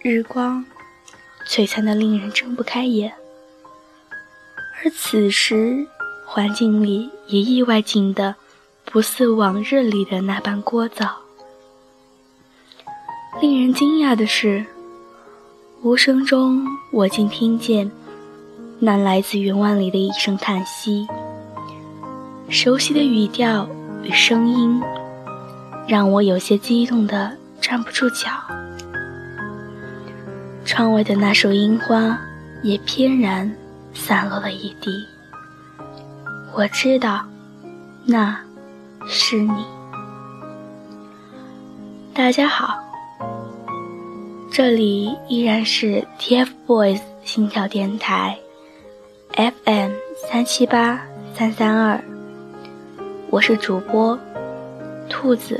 日光璀璨得令人睁不开眼，而此时环境里也意外静得不似往日里的那般聒噪。令人惊讶的是，无声中我竟听见那来自云湾里的一声叹息，熟悉的语调与声音让我有些激动得站不住脚。窗外的那束樱花也翩然散落了一地，我知道那是你。大家好，这里依然是 TFBOYS 心跳电台 FM378332， 我是主播兔子。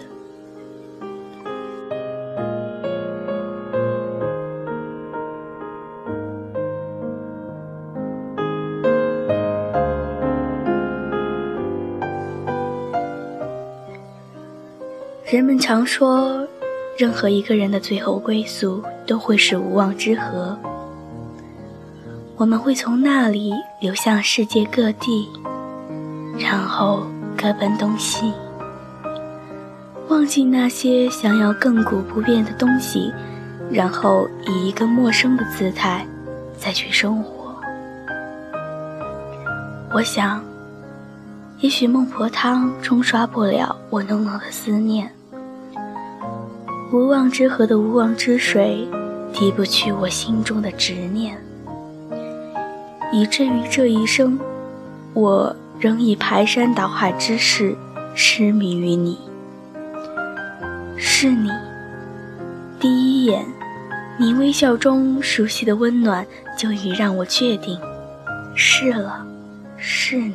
人们常说，任何一个人的最后归宿都会是无望之河，我们会从那里流向世界各地，然后各奔东西，忘记那些想要亘古不变的东西，然后以一个陌生的姿态再去生活。我想，也许孟婆汤冲刷不了我浓浓的思念，无望之河的无望之水滴不去我心中的执念，以至于这一生我仍以排山倒海之势痴迷于你。是你第一眼，你微笑中熟悉的温暖就已让我确定，是了，是你。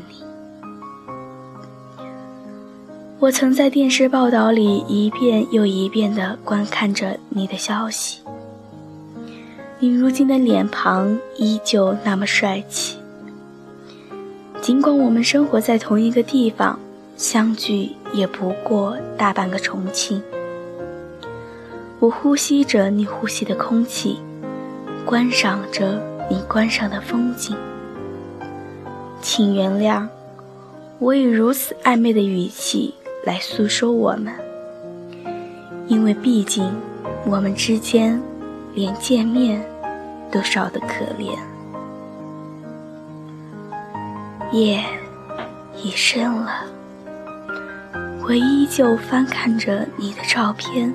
我曾在电视报道里一遍又一遍地观看着你的消息，你如今的脸庞依旧那么帅气。尽管我们生活在同一个地方，相距也不过大半个重庆，我呼吸着你呼吸的空气，观赏着你观赏的风景。请原谅，我以如此暧昧的语气来诉说我们，因为毕竟我们之间连见面都少得可怜。夜已深了，我依旧翻看着你的照片，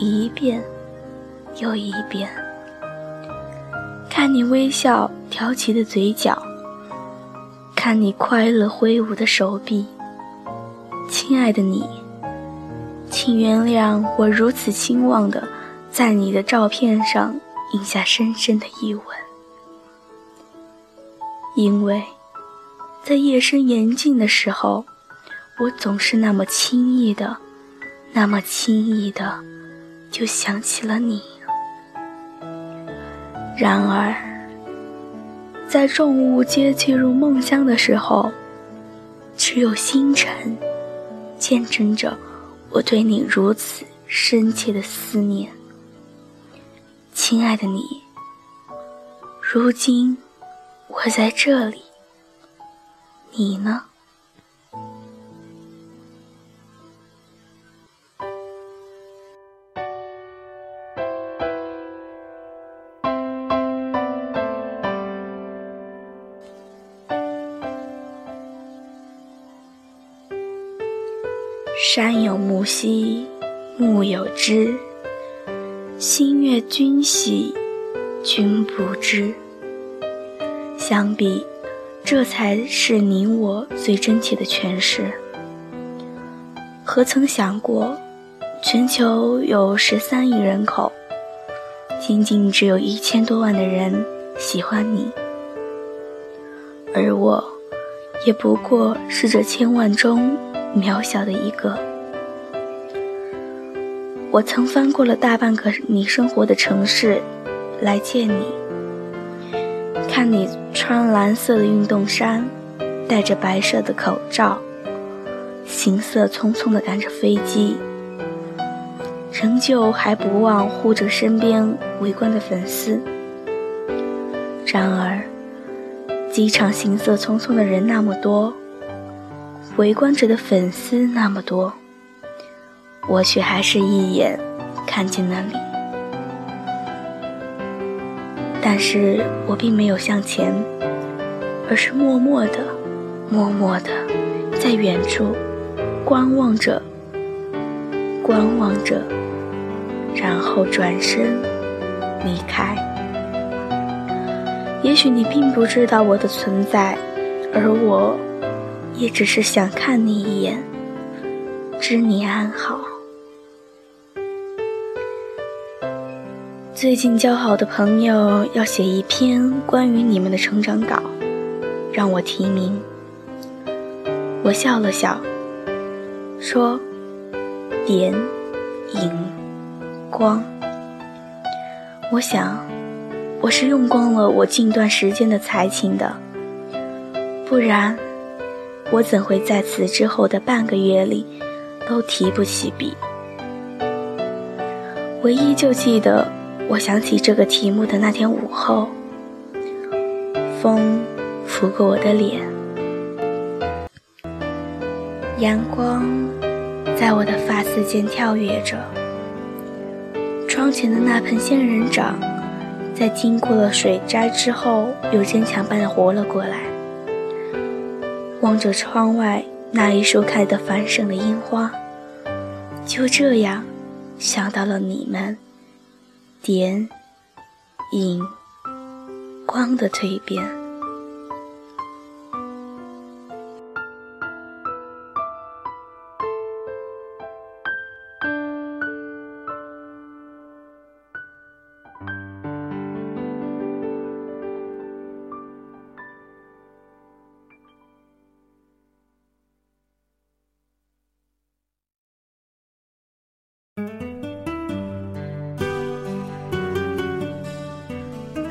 一遍又一遍，看你微笑挑起的嘴角，看你快乐挥舞的手臂。亲爱的你，请原谅我如此轻妄地在你的照片上印下深深的一吻，因为在夜深人静的时候，我总是那么轻易的，那么轻易的就想起了你。然而在众物皆进入梦乡的时候，只有星辰见证着我对你如此深切的思念。亲爱的你，如今我在这里，你呢？山有木兮木有枝，心悦君兮君不知。相比，这才是你我最真切的诠释。何曾想过，全球有13亿人口，仅仅只有1000多万的人喜欢你，而我也不过是这1000万中渺小的一个。我曾翻过了大半个你生活的城市来见你，看你穿蓝色的运动衫，戴着白色的口罩，行色匆匆地赶着飞机，仍旧还不忘护着身边围观的粉丝。然而，机场行色匆匆的人那么多，围观着的粉丝那么多，我却还是一眼看见那里。但是我并没有向前，而是默默地在远处观望着，然后转身离开。也许你并不知道我的存在，而我也只是想看你一眼，知你安好。最近交好的朋友要写一篇关于你们的成长稿，让我提名。我笑了笑，说：点影光，我想我是用光了我近段时间的才情的，不然我怎会在此之后的半个月里都提不起笔。我依旧记得我想起这个题目的那天午后，风拂过我的脸，阳光在我的发丝间跳跃着，窗前的那盆仙人掌在经过了水灾之后又坚强般地活了过来。望着窗外那一束开得繁盛的樱花，就这样想到了你们点影光的蜕变。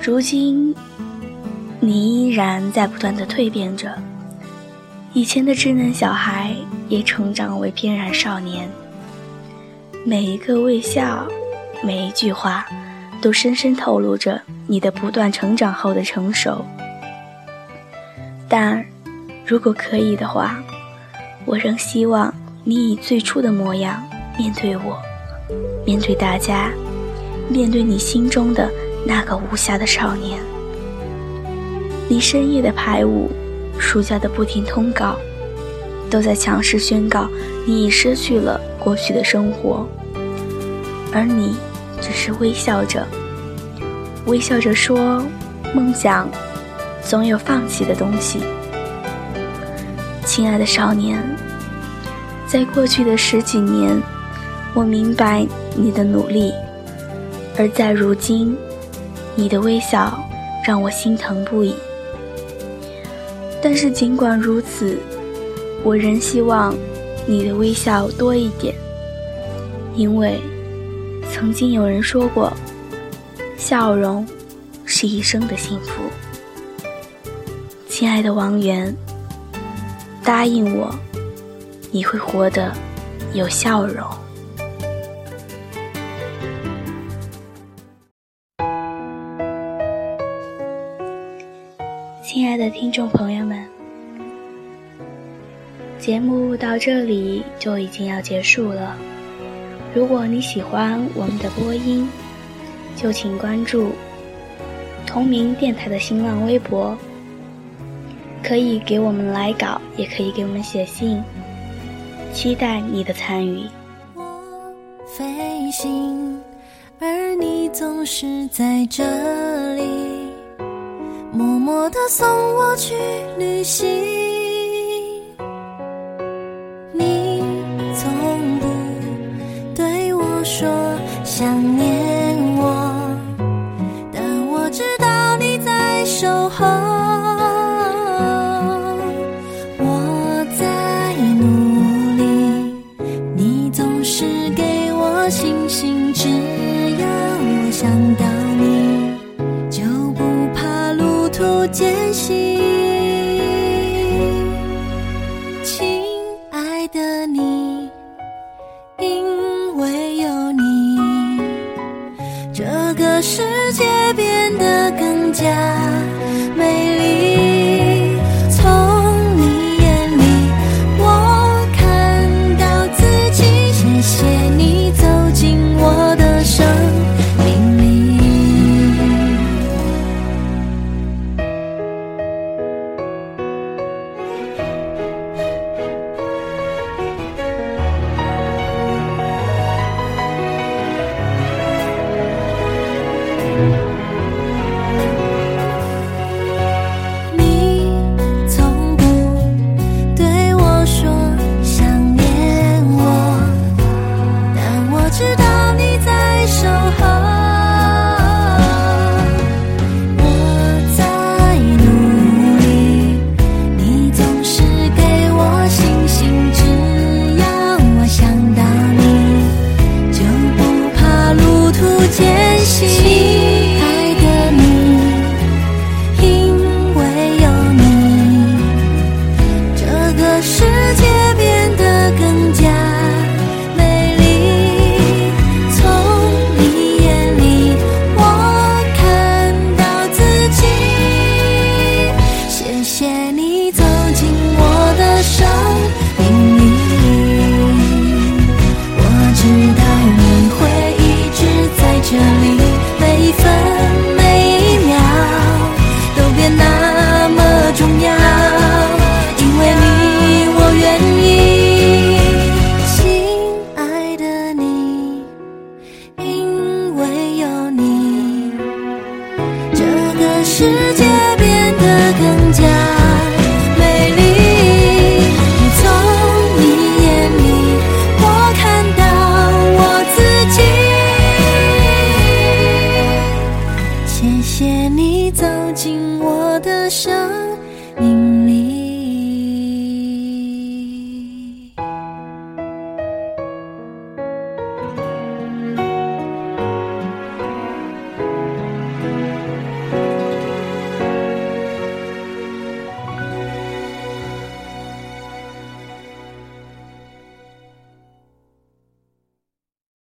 如今你依然在不断的蜕变着，以前的稚嫩小孩也成长为翩然少年，每一个微笑，每一句话都深深透露着你的不断成长后的成熟。但如果可以的话，我仍希望你以最初的模样面对我，面对大家，面对你心中的那个无暇的少年。你深夜的排舞，暑假的不停通告，都在强势宣告你已失去了过去的生活，而你只是微笑着说，梦想总有放弃的东西。亲爱的少年，在过去的十几年，我明白你的努力，而在如今，你的微笑让我心疼不已。但是尽管如此，我仍希望你的微笑多一点，因为曾经有人说过，笑容是一生的幸福。亲爱的王源，答应我，你会活得有笑容。亲爱的听众朋友们，节目到这里就已经要结束了。如果你喜欢我们的播音，就请关注同名电台的新浪微博，可以给我们来稿，也可以给我们写信，期待你的参与。我飞行，而你总是在这里默默地送我去旅行，你从不对我说想念我，但我知道你在守候。我在努力，你总是给我信心，只要我想到你，就不怕路途艰辛。